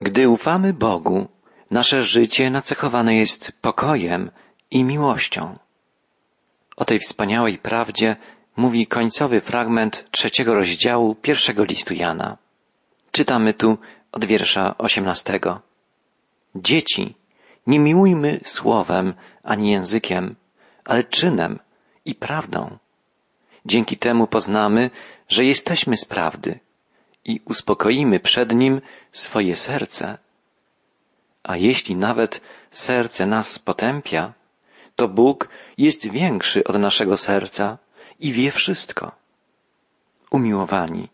Gdy ufamy Bogu, nasze życie nacechowane jest pokojem i miłością. O tej wspaniałej prawdzie mówi końcowy fragment 3. rozdziału 1. listu Jana. Czytamy tu od wiersza 18. Dzieci, nie miłujmy słowem ani językiem, ale czynem i prawdą. Dzięki temu poznamy, że jesteśmy z prawdy i uspokoimy przed Nim swoje serce. A jeśli nawet serce nas potępia, to Bóg jest większy od naszego serca i wie wszystko. Umiłowani,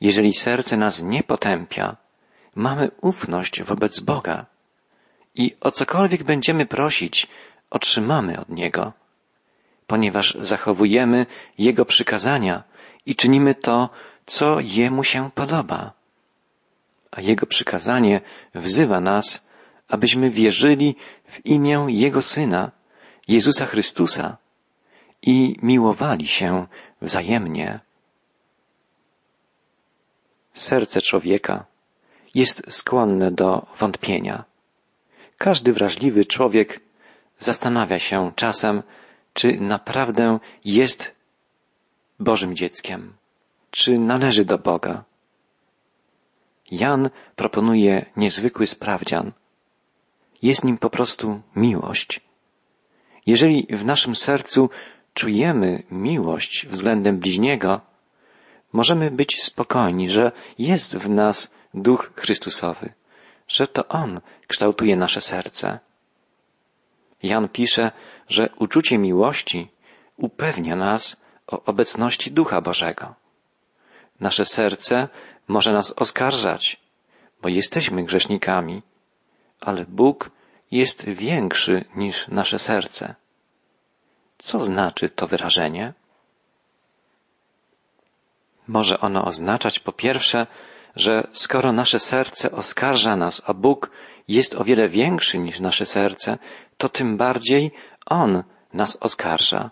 jeżeli serce nas nie potępia, mamy ufność wobec Boga i o cokolwiek będziemy prosić, otrzymamy od Niego, ponieważ zachowujemy Jego przykazania i czynimy to, co Jemu się podoba. A Jego przykazanie wzywa nas, abyśmy wierzyli w imię Jego Syna, Jezusa Chrystusa, i miłowali się wzajemnie. Serce człowieka jest skłonne do wątpienia. Każdy wrażliwy człowiek zastanawia się czasem, czy naprawdę jest Bożym dzieckiem, czy należy do Boga. Jan proponuje niezwykły sprawdzian. Jest nim po prostu miłość. Jeżeli w naszym sercu czujemy miłość względem bliźniego, możemy być spokojni, że jest w nas Duch Chrystusowy, że to On kształtuje nasze serce. Jan pisze, że uczucie miłości upewnia nas o obecności Ducha Bożego. Nasze serce może nas oskarżać, bo jesteśmy grzesznikami, ale Bóg jest większy niż nasze serce. Co znaczy to wyrażenie? Może ono oznaczać po pierwsze, że skoro nasze serce oskarża nas, a Bóg jest o wiele większy niż nasze serce, to tym bardziej On nas oskarża.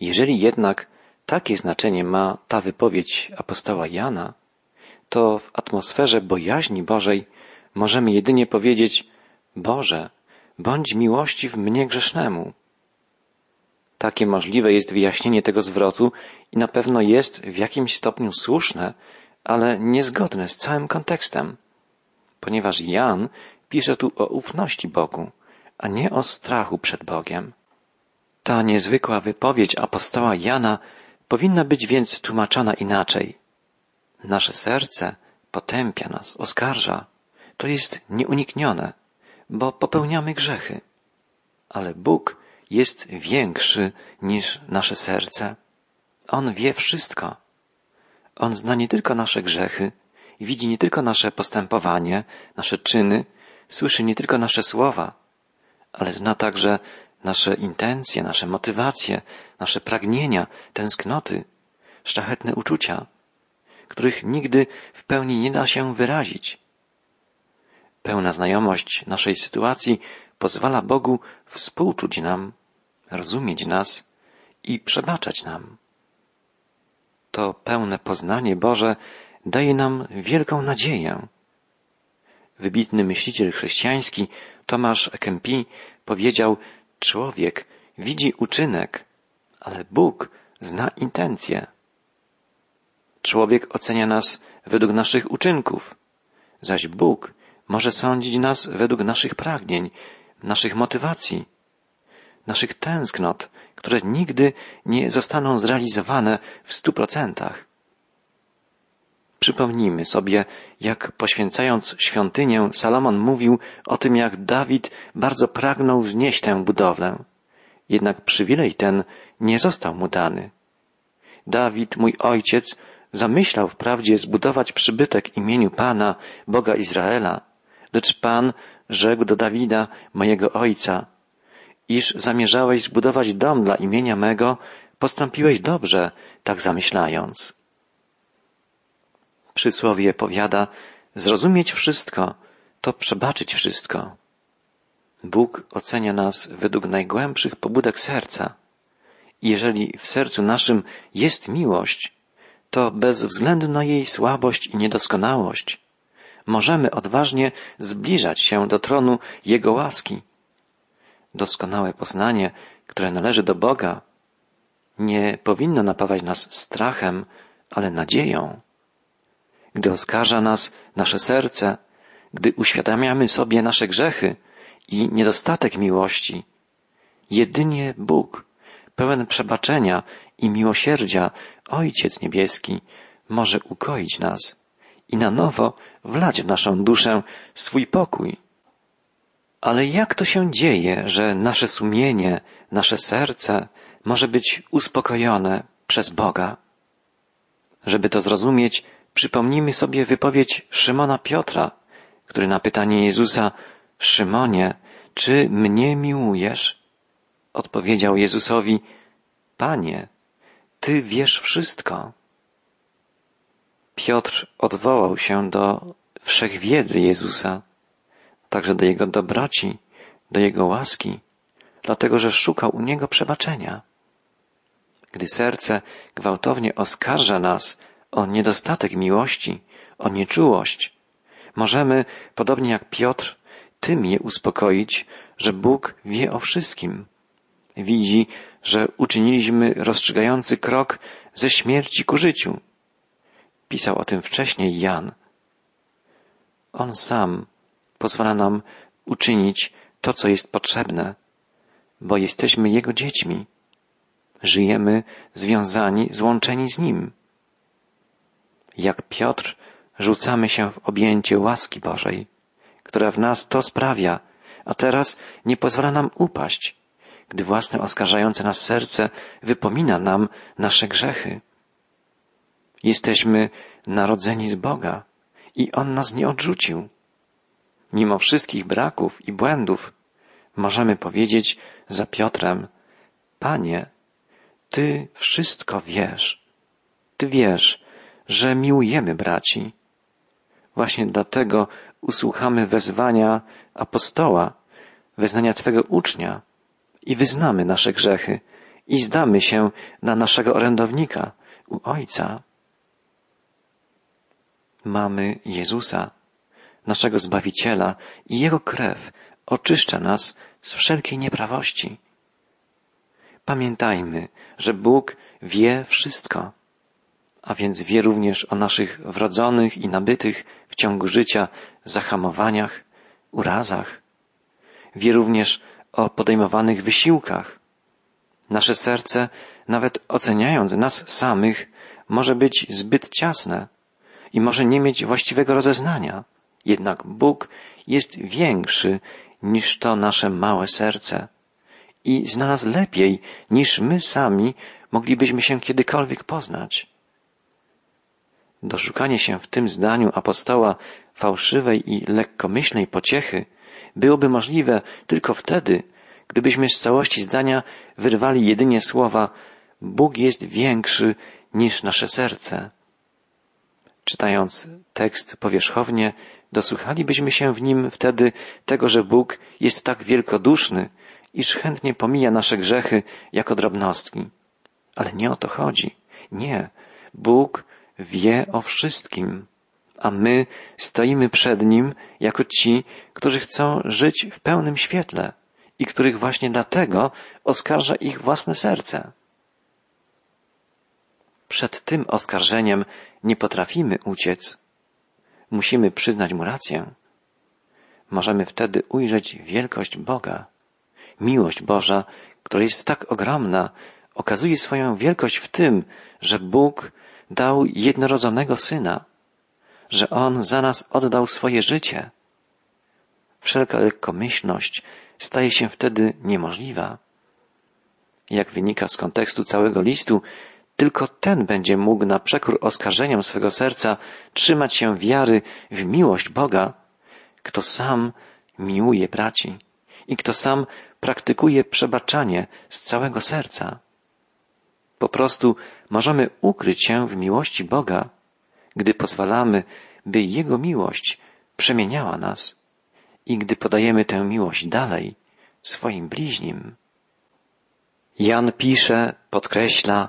Jeżeli jednak takie znaczenie ma ta wypowiedź apostoła Jana, to w atmosferze bojaźni Bożej możemy jedynie powiedzieć: Boże, bądź miłościw mnie grzesznemu. Takie możliwe jest wyjaśnienie tego zwrotu i na pewno jest w jakimś stopniu słuszne, ale niezgodne z całym kontekstem, ponieważ Jan pisze tu o ufności Bogu, a nie o strachu przed Bogiem. Ta niezwykła wypowiedź apostoła Jana powinna być więc tłumaczona inaczej. Nasze serce potępia nas, oskarża. To jest nieuniknione, bo popełniamy grzechy. Ale Bóg jest większy niż nasze serce. On wie wszystko. On zna nie tylko nasze grzechy, widzi nie tylko nasze postępowanie, nasze czyny, słyszy nie tylko nasze słowa, ale zna także nasze intencje, nasze motywacje, nasze pragnienia, tęsknoty, szlachetne uczucia, których nigdy w pełni nie da się wyrazić. Pełna znajomość naszej sytuacji pozwala Bogu współczuć nam, rozumieć nas i przebaczać nam. To pełne poznanie Boże daje nam wielką nadzieję. Wybitny myśliciel chrześcijański Tomasz Kempi powiedział: człowiek widzi uczynek, ale Bóg zna intencje. Człowiek ocenia nas według naszych uczynków, zaś Bóg może sądzić nas według naszych pragnień, naszych motywacji, naszych tęsknot, które nigdy nie zostaną zrealizowane w 100%. Przypomnijmy sobie, jak poświęcając świątynię, Salomon mówił o tym, jak Dawid bardzo pragnął wznieść tę budowlę. Jednak przywilej ten nie został mu dany. Dawid, mój ojciec, zamyślał wprawdzie zbudować przybytek imieniu Pana, Boga Izraela, lecz Pan rzekł do Dawida, mojego ojca: iż zamierzałeś zbudować dom dla imienia mego, postąpiłeś dobrze, tak zamyślając. Przysłowie powiada: zrozumieć wszystko to przebaczyć wszystko. Bóg ocenia nas według najgłębszych pobudek serca. Jeżeli w sercu naszym jest miłość, to bez względu na jej słabość i niedoskonałość możemy odważnie zbliżać się do tronu Jego łaski. Doskonałe poznanie, które należy do Boga, nie powinno napawać nas strachem, ale nadzieją. Gdy oskarża nas nasze serce, gdy uświadamiamy sobie nasze grzechy i niedostatek miłości, jedynie Bóg, pełen przebaczenia i miłosierdzia, Ojciec Niebieski, może ukoić nas i na nowo wlać w naszą duszę swój pokój. Ale jak to się dzieje, że nasze sumienie, nasze serce może być uspokojone przez Boga? Żeby to zrozumieć, przypomnijmy sobie wypowiedź Szymona Piotra, który na pytanie Jezusa: Szymonie, czy mnie miłujesz? Odpowiedział Jezusowi: Panie, Ty wiesz wszystko. Piotr odwołał się do wszechwiedzy Jezusa, także do Jego dobroci, do Jego łaski, dlatego że szukał u Niego przebaczenia. Gdy serce gwałtownie oskarża nas o niedostatek miłości, o nieczułość, możemy, podobnie jak Piotr, tym je uspokoić, że Bóg wie o wszystkim. Widzi, że uczyniliśmy rozstrzygający krok ze śmierci ku życiu. Pisał o tym wcześniej Jan. On sam pozwala nam uczynić to, co jest potrzebne, bo jesteśmy Jego dziećmi. Żyjemy związani, złączeni z Nim. Jak Piotr rzucamy się w objęcie łaski Bożej, która w nas to sprawia, a teraz nie pozwala nam upaść, gdy własne oskarżające nas serce wypomina nam nasze grzechy. Jesteśmy narodzeni z Boga i On nas nie odrzucił. Mimo wszystkich braków i błędów możemy powiedzieć za Piotrem: Panie, Ty wszystko wiesz. Ty wiesz, że miłujemy braci. Właśnie dlatego usłuchamy wezwania apostoła, wezwania Twego ucznia i wyznamy nasze grzechy i zdamy się na naszego orędownika, u Ojca. Mamy Jezusa, naszego Zbawiciela, i Jego krew oczyszcza nas z wszelkiej nieprawości. Pamiętajmy, że Bóg wie wszystko, a więc wie również o naszych wrodzonych i nabytych w ciągu życia zahamowaniach, urazach. Wie również o podejmowanych wysiłkach. Nasze serce, nawet oceniając nas samych, może być zbyt ciasne i może nie mieć właściwego rozeznania. Jednak Bóg jest większy niż to nasze małe serce i zna nas lepiej, niż my sami moglibyśmy się kiedykolwiek poznać. Doszukanie się w tym zdaniu apostoła fałszywej i lekkomyślnej pociechy byłoby możliwe tylko wtedy, gdybyśmy z całości zdania wyrwali jedynie słowa: Bóg jest większy niż nasze serce. Czytając tekst powierzchownie, dosłuchalibyśmy się w nim wtedy tego, że Bóg jest tak wielkoduszny, iż chętnie pomija nasze grzechy jako drobnostki. Ale nie o to chodzi. Nie. Bóg wie o wszystkim, a my stoimy przed Nim jako ci, którzy chcą żyć w pełnym świetle i których właśnie dlatego oskarża ich własne serce. Przed tym oskarżeniem nie potrafimy uciec. Musimy przyznać Mu rację. Możemy wtedy ujrzeć wielkość Boga. Miłość Boża, która jest tak ogromna, okazuje swoją wielkość w tym, że Bóg dał jednorodzonego Syna, że On za nas oddał swoje życie. Wszelka lekkomyślność staje się wtedy niemożliwa. Jak wynika z kontekstu całego listu, tylko ten będzie mógł na przekór oskarżeniom swego serca trzymać się wiary w miłość Boga, kto sam miłuje braci i kto sam praktykuje przebaczanie z całego serca. Po prostu możemy ukryć się w miłości Boga, gdy pozwalamy, by Jego miłość przemieniała nas i gdy podajemy tę miłość dalej, swoim bliźnim. Jan pisze, podkreśla: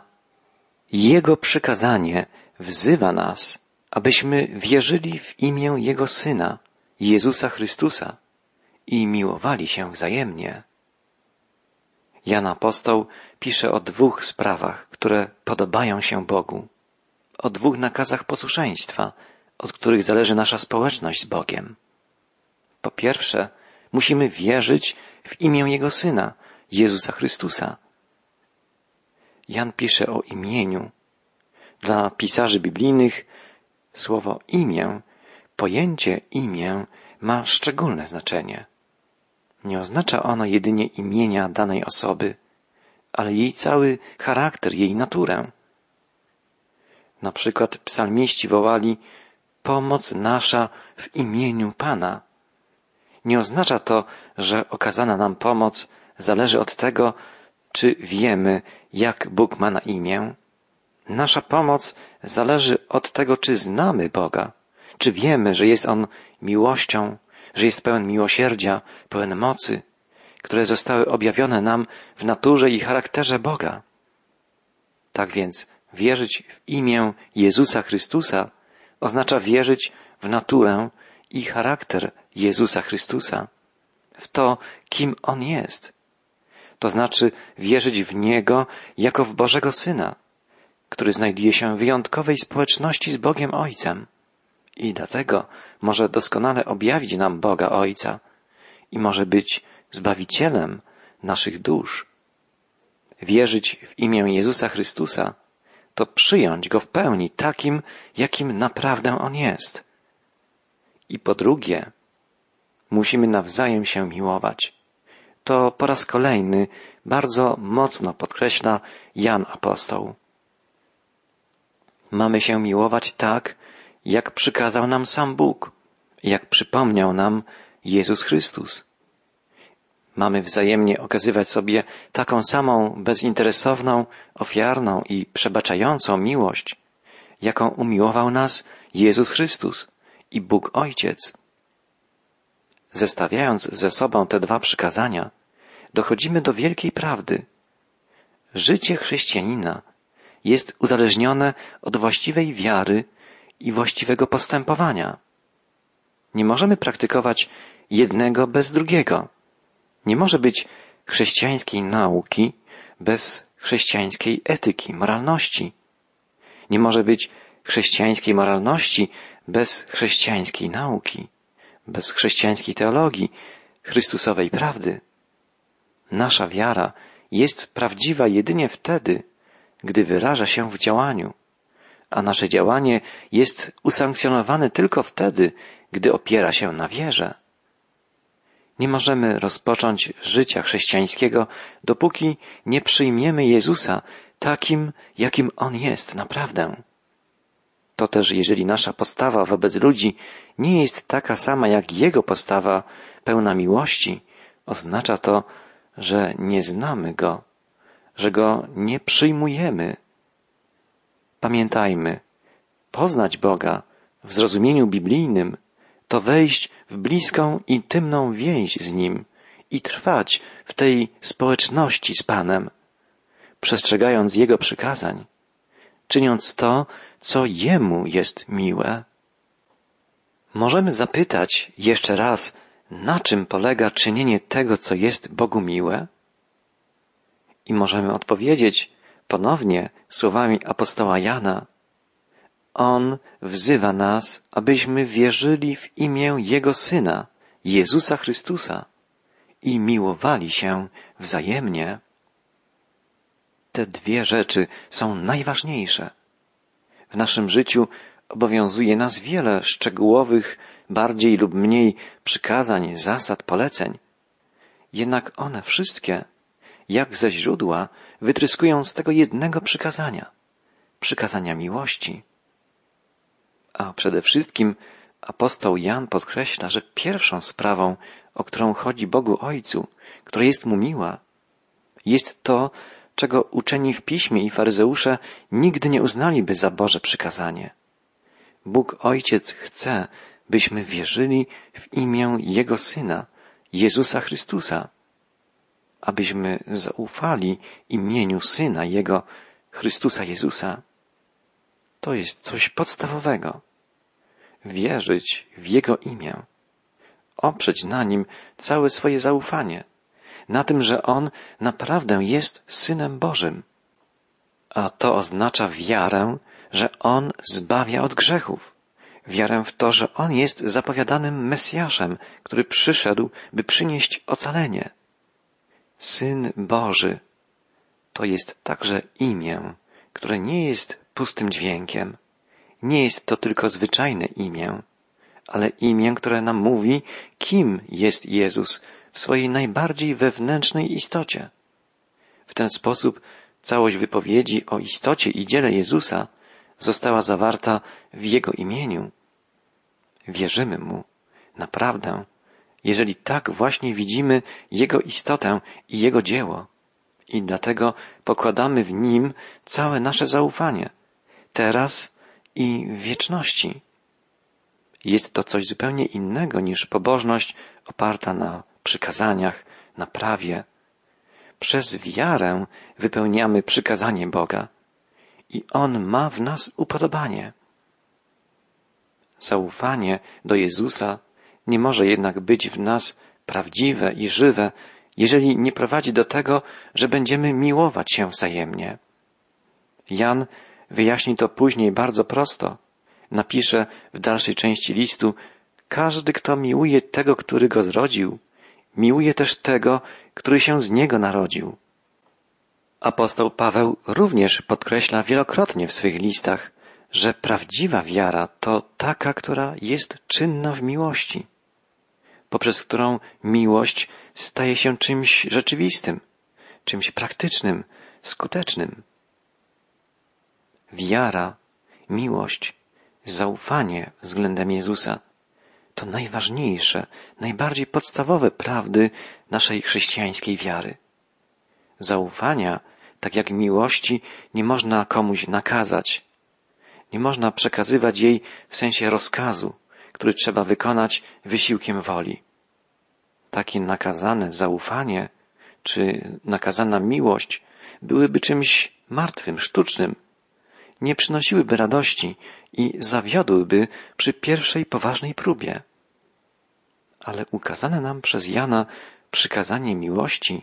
Jego przykazanie wzywa nas abyśmy wierzyli w imię Jego Syna, Jezusa Chrystusa, i miłowali się wzajemnie. Jan apostoł pisze o dwóch sprawach, które podobają się Bogu, o dwóch nakazach posłuszeństwa, od których zależy nasza społeczność z Bogiem. Po pierwsze, musimy wierzyć w imię Jego Syna, Jezusa Chrystusa. Jan pisze o imieniu. Dla pisarzy biblijnych słowo imię, pojęcie imię ma szczególne znaczenie. Nie oznacza ono jedynie imienia danej osoby, ale jej cały charakter, jej naturę. Na przykład psalmiści wołali: pomoc nasza w imieniu Pana. Nie oznacza to, że okazana nam pomoc zależy od tego, czy wiemy, jak Bóg ma na imię. Nasza pomoc zależy od tego, czy znamy Boga, czy wiemy, że jest On miłością, że jest pełen miłosierdzia, pełen mocy, które zostały objawione nam w naturze i charakterze Boga. Tak więc wierzyć w imię Jezusa Chrystusa oznacza wierzyć w naturę i charakter Jezusa Chrystusa, w to, kim On jest. To znaczy wierzyć w Niego jako w Bożego Syna, który znajduje się w wyjątkowej społeczności z Bogiem Ojcem i dlatego może doskonale objawić nam Boga Ojca i może być Zbawicielem naszych dusz. Wierzyć w imię Jezusa Chrystusa to przyjąć Go w pełni takim, jakim naprawdę On jest. I po drugie, musimy nawzajem się miłować. To po raz kolejny bardzo mocno podkreśla Jan apostoł. Mamy się miłować tak, jak przykazał nam sam Bóg, jak przypomniał nam Jezus Chrystus. Mamy wzajemnie okazywać sobie taką samą bezinteresowną, ofiarną i przebaczającą miłość, jaką umiłował nas Jezus Chrystus i Bóg Ojciec. Zestawiając ze sobą te dwa przykazania, dochodzimy do wielkiej prawdy. Życie chrześcijanina jest uzależnione od właściwej wiary i właściwego postępowania. Nie możemy praktykować jednego bez drugiego. Nie może być chrześcijańskiej nauki bez chrześcijańskiej etyki, moralności. Nie może być chrześcijańskiej moralności bez chrześcijańskiej nauki, bez chrześcijańskiej teologii, Chrystusowej prawdy. Nasza wiara jest prawdziwa jedynie wtedy, gdy wyraża się w działaniu, a nasze działanie jest usankcjonowane tylko wtedy, gdy opiera się na wierze. Nie możemy rozpocząć życia chrześcijańskiego, dopóki nie przyjmiemy Jezusa takim, jakim On jest naprawdę. To też, jeżeli nasza postawa wobec ludzi nie jest taka sama jak Jego postawa pełna miłości, oznacza to, że nie znamy Go, że Go nie przyjmujemy. Pamiętajmy, poznać Boga w zrozumieniu biblijnym to wejść w bliską, intymną więź z Nim i trwać w tej społeczności z Panem, przestrzegając Jego przykazań, czyniąc to, co Jemu jest miłe. Możemy zapytać jeszcze raz, na czym polega czynienie tego, co jest Bogu miłe? I możemy odpowiedzieć ponownie słowami apostoła Jana. On wzywa nas, abyśmy wierzyli w imię Jego Syna, Jezusa Chrystusa, i miłowali się wzajemnie. Te dwie rzeczy są najważniejsze. W naszym życiu obowiązuje nas wiele szczegółowych, bardziej lub mniej przykazań, zasad, poleceń. Jednak one wszystkie, jak ze źródła, wytryskują z tego jednego przykazania, przykazania miłości. A przede wszystkim apostoł Jan podkreśla, że pierwszą sprawą, o którą chodzi Bogu Ojcu, która jest Mu miła, jest to, czego uczeni w Piśmie i faryzeusze nigdy nie uznaliby za Boże przykazanie. Bóg Ojciec chce, byśmy wierzyli w imię Jego Syna, Jezusa Chrystusa, abyśmy zaufali imieniu Syna Jego, Chrystusa Jezusa. To jest coś podstawowego. wierzyć w Jego imię, oprzeć na Nim całe swoje zaufanie, na tym, że On naprawdę jest Synem Bożym. A to oznacza wiarę, że On zbawia od grzechów, wiarę w to, że On jest zapowiadanym Mesjaszem, który przyszedł, by przynieść ocalenie. Syn Boży to jest także imię, które nie jest pustym dźwiękiem. Nie jest to tylko zwyczajne imię, ale imię, które nam mówi, kim jest Jezus w swojej najbardziej wewnętrznej istocie. W ten sposób całość wypowiedzi o istocie i dziele Jezusa została zawarta w Jego imieniu. Wierzymy Mu, naprawdę, jeżeli tak właśnie widzimy Jego istotę i Jego dzieło. I dlatego pokładamy w Nim całe nasze zaufanie, teraz i w wieczności. Jest to coś zupełnie innego niż pobożność oparta na przykazaniach, na prawie. Przez wiarę wypełniamy przykazanie Boga i On ma w nas upodobanie. Zaufanie do Jezusa nie może jednak być w nas prawdziwe i żywe, jeżeli nie prowadzi do tego, że będziemy miłować się wzajemnie. Jan wyjaśni to później bardzo prosto. Napisze w dalszej części listu: każdy, kto miłuje tego, który go zrodził, miłuje też tego, który się z niego narodził. Apostoł Paweł również podkreśla wielokrotnie w swych listach, że prawdziwa wiara to taka, która jest czynna w miłości, poprzez którą miłość staje się czymś rzeczywistym, czymś praktycznym, skutecznym. Wiara, miłość, zaufanie względem Jezusa to najważniejsze, najbardziej podstawowe prawdy naszej chrześcijańskiej wiary. Zaufania, tak jak miłości, nie można komuś nakazać. Nie można przekazywać jej w sensie rozkazu, który trzeba wykonać wysiłkiem woli. Takie nakazane zaufanie czy nakazana miłość byłyby czymś martwym, sztucznym, nie przynosiłyby radości i zawiodłyby przy pierwszej poważnej próbie. Ale ukazane nam przez Jana przykazanie miłości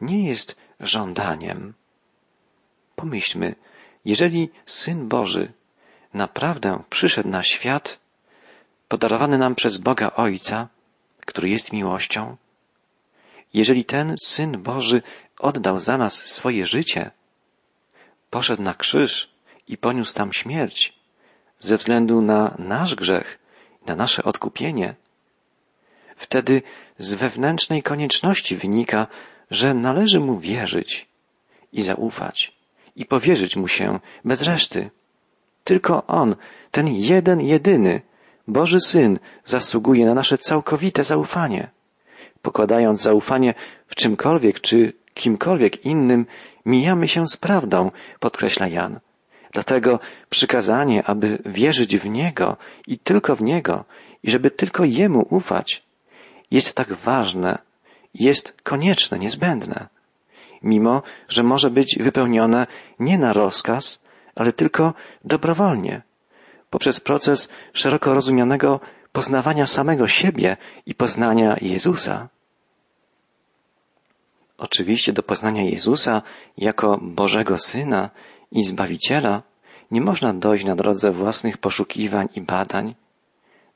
nie jest żądaniem. Pomyślmy, jeżeli Syn Boży naprawdę przyszedł na świat, podarowany nam przez Boga Ojca, który jest miłością, jeżeli ten Syn Boży oddał za nas swoje życie, poszedł na krzyż i poniósł tam śmierć ze względu na nasz grzech, na nasze odkupienie, wtedy z wewnętrznej konieczności wynika, że należy Mu wierzyć i zaufać i powierzyć Mu się bez reszty. Tylko On, ten jeden, jedyny, Boży Syn zasługuje na nasze całkowite zaufanie. Pokładając zaufanie w czymkolwiek czy kimkolwiek innym, mijamy się z prawdą, podkreśla Jan. Dlatego przykazanie, aby wierzyć w Niego i tylko w Niego i żeby tylko Jemu ufać, jest tak ważne, jest konieczne, niezbędne. Mimo że może być wypełnione nie na rozkaz, ale tylko dobrowolnie, poprzez proces szeroko rozumianego poznawania samego siebie i poznania Jezusa. Oczywiście do poznania Jezusa jako Bożego Syna i Zbawiciela nie można dojść na drodze własnych poszukiwań i badań.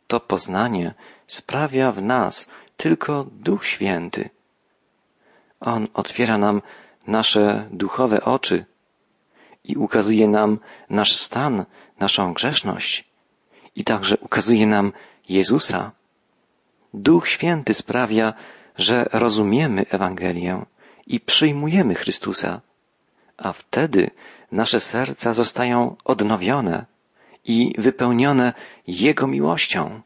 To poznanie sprawia w nas tylko Duch Święty. On otwiera nam nasze duchowe oczy i ukazuje nam nasz stan, naszą grzeszność i także ukazuje nam Jezusa. Duch Święty sprawia, że rozumiemy Ewangelię i przyjmujemy Chrystusa, a wtedy nasze serca zostają odnowione i wypełnione Jego miłością.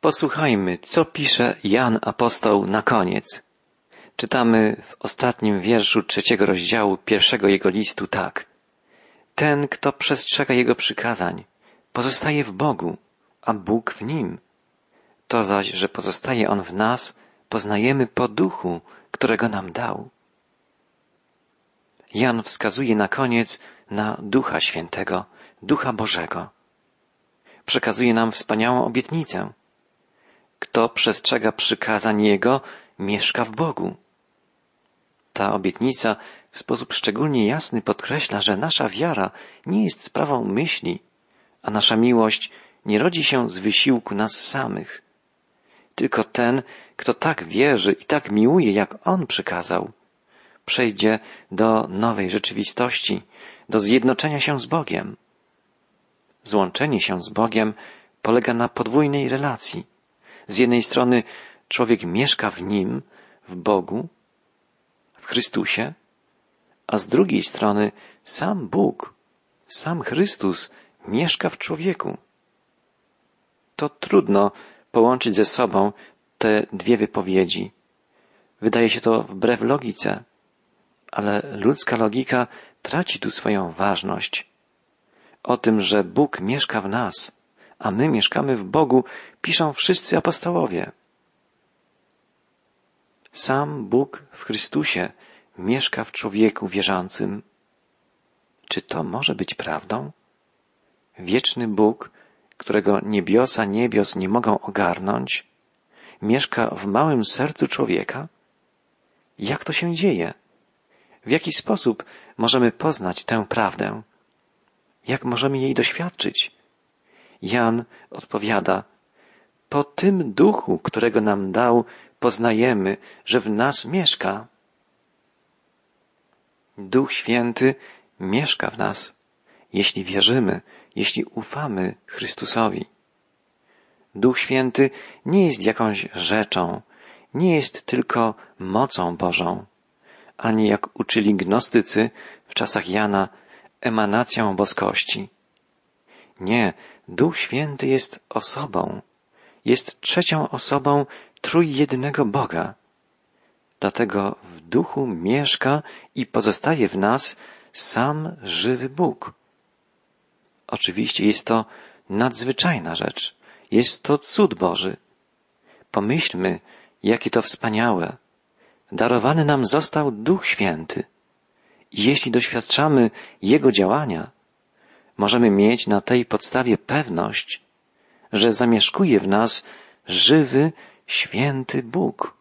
Posłuchajmy, co pisze Jan apostoł na koniec. Czytamy w ostatnim wierszu 3 rozdziału 1 jego listu tak. Ten, kto przestrzega Jego przykazań, pozostaje w Bogu, a Bóg w nim. To zaś, że pozostaje On w nas, poznajemy po Duchu, którego nam dał. Jan wskazuje na koniec na Ducha Świętego, Ducha Bożego. przekazuje nam wspaniałą obietnicę. Kto przestrzega przykazań Jego, mieszka w Bogu. Ta obietnica w sposób szczególnie jasny podkreśla, że nasza wiara nie jest sprawą myśli, a nasza miłość nie rodzi się z wysiłku nas samych. Tylko ten, kto tak wierzy i tak miłuje, jak On przykazał, przejdzie do nowej rzeczywistości, do zjednoczenia się z Bogiem. Złączenie się z Bogiem polega na podwójnej relacji. Z jednej strony człowiek mieszka w Nim, w Bogu, w Chrystusie, a z drugiej strony sam Bóg, sam Chrystus mieszka w człowieku. To trudno połączyć ze sobą te dwie wypowiedzi. Wydaje się to wbrew logice, ale ludzka logika traci tu swoją ważność. O tym, że Bóg mieszka w nas, a my mieszkamy w Bogu, piszą wszyscy apostołowie. Sam Bóg w Chrystusie mieszka w człowieku wierzącym. Czy to może być prawdą? Wieczny Bóg, którego niebiosa niebios nie mogą ogarnąć, mieszka w małym sercu człowieka? Jak to się dzieje? W jaki sposób możemy poznać tę prawdę? Jak możemy jej doświadczyć? Jan odpowiada: po tym duchu, którego nam dał, poznajemy, że w nas mieszka. Duch Święty mieszka w nas, jeśli wierzymy, jeśli ufamy Chrystusowi. Duch Święty nie jest jakąś rzeczą, nie jest tylko mocą Bożą, ani jak uczyli gnostycy w czasach Jana, emanacją boskości. Nie, Duch Święty jest osobą, jest trzecią osobą trójjednego Boga. Dlatego w duchu mieszka i pozostaje w nas sam żywy Bóg. Oczywiście jest to nadzwyczajna rzecz, jest to cud Boży. Pomyślmy, jakie to wspaniałe. Darowany nam został Duch Święty. Jeśli doświadczamy Jego działania, możemy mieć na tej podstawie pewność, że zamieszkuje w nas żywy, święty Bóg.